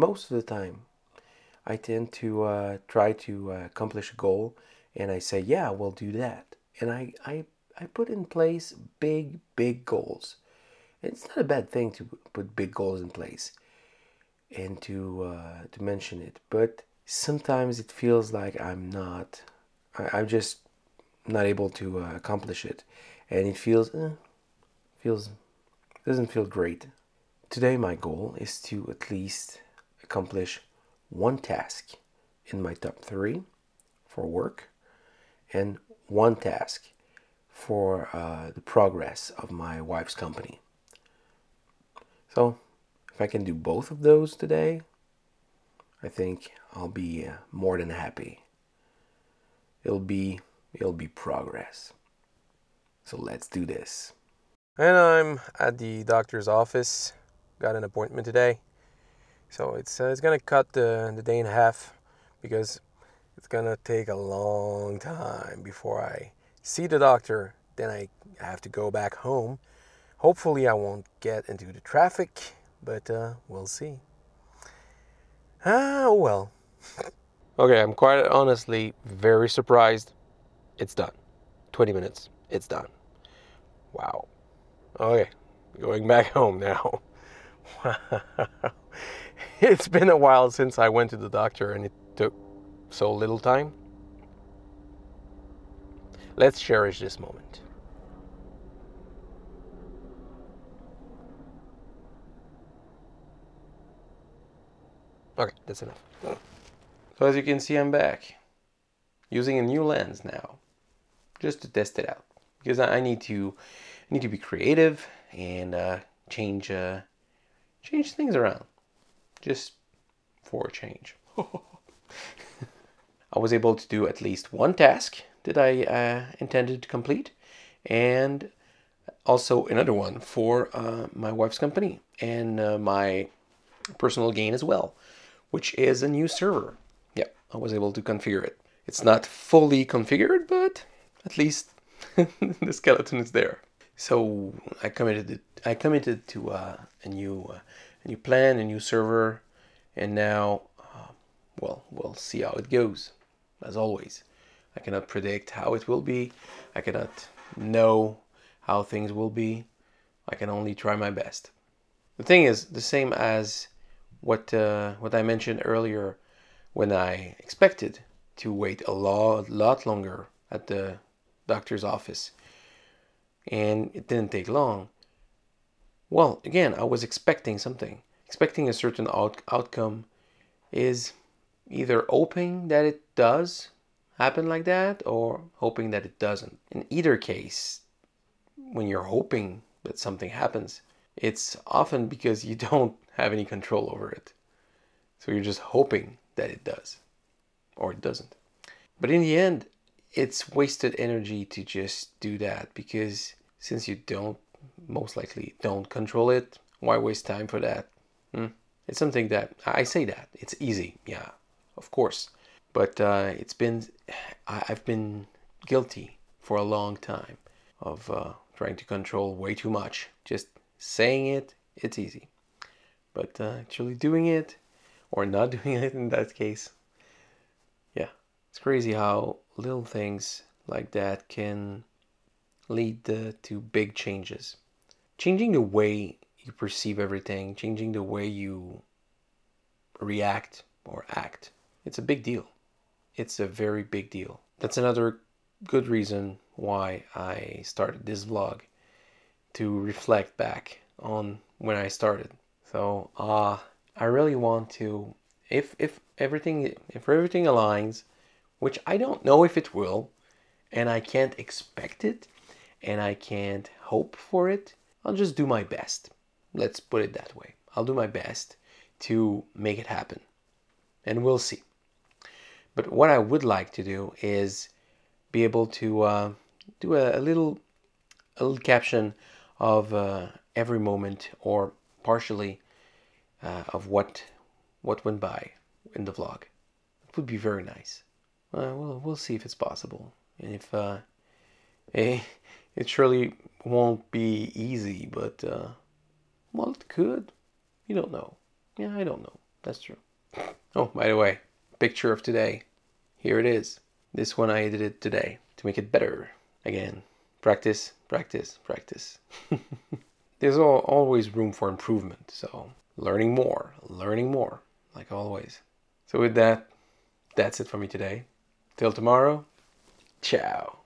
most of the time. I tend to try to accomplish a goal, and I say, yeah, we'll do that. And I put in place big goals. And it's not a bad thing to put big goals in place and to mention it. But sometimes it feels like I'm just not able to accomplish it. And it feels, doesn't feel great. Today my goal is to at least accomplish one task in my top 3 for work, and one task for the progress of my wife's company. So if I can do both of those today, I think I'll be more than happy. It'll be progress. So let's do this. And I'm at the doctor's office. Got an appointment today. So it's gonna cut the day in half, because it's gonna take a long time before I see the doctor. Then I have to go back home. Hopefully I won't get into the traffic, but we'll see. Ah, well. Okay, I'm quite honestly very surprised. It's done. 20 minutes, it's done. Wow. Okay, going back home now. Wow. It's been a while since I went to the doctor, and it took so little time. Let's cherish this moment. Okay, that's enough. So as you can see, I'm back. Using a new lens now, just to test it out. Because I need to be creative and change things around. Just for a change. I was able to do at least one task that I intended to complete, and also another one for my wife's company and my personal gain as well, which is a new server. Yeah, I was able to configure it. It's not fully configured, but at least the skeleton is there. So I committed to a new plan, a new server, and now, well, we'll see how it goes. As always, I cannot predict how it will be. I cannot know how things will be. I can only try my best. The thing is the same as what I mentioned earlier, when I expected to wait a lot longer at the doctor's office, and it didn't take long. Well, again, I was expecting something. Expecting a certain outcome is either hoping that it does happen like that, or hoping that it doesn't. In either case, when you're hoping that something happens, it's often because you don't have any control over it. So you're just hoping that it does, or it doesn't. But in the end, it's wasted energy to just do that, because since you most likely don't control it, why waste time for that? It's something that I say that it's easy, yeah, of course, but I've been guilty for a long time of trying to control way too much. Just saying it's easy, but actually doing it, or not doing it in that case, yeah, it's crazy how little things like that can lead to big changes. Changing the way you perceive everything, changing the way you react or act, it's a big deal. It's a very big deal. That's another good reason why I started this vlog, to reflect back on when I started. So I really want to, if everything aligns, which I don't know if it will, and I can't expect it, and I can't hope for it, I'll just do my best. Let's put it that way. I'll do my best to make it happen, and we'll see. But what I would like to do is be able to do a little caption of every moment, or partially of what went by in the vlog. It would be very nice. We'll see if it's possible, and if it surely won't be easy, but well, it could. You don't know. Yeah, I don't know. That's true. Oh, by the way, picture of today. Here it is. This one I edited today to make it better. Again, practice, practice, practice. There's always room for improvement, so learning more, like always. So with that, that's it for me today. Till tomorrow, ciao.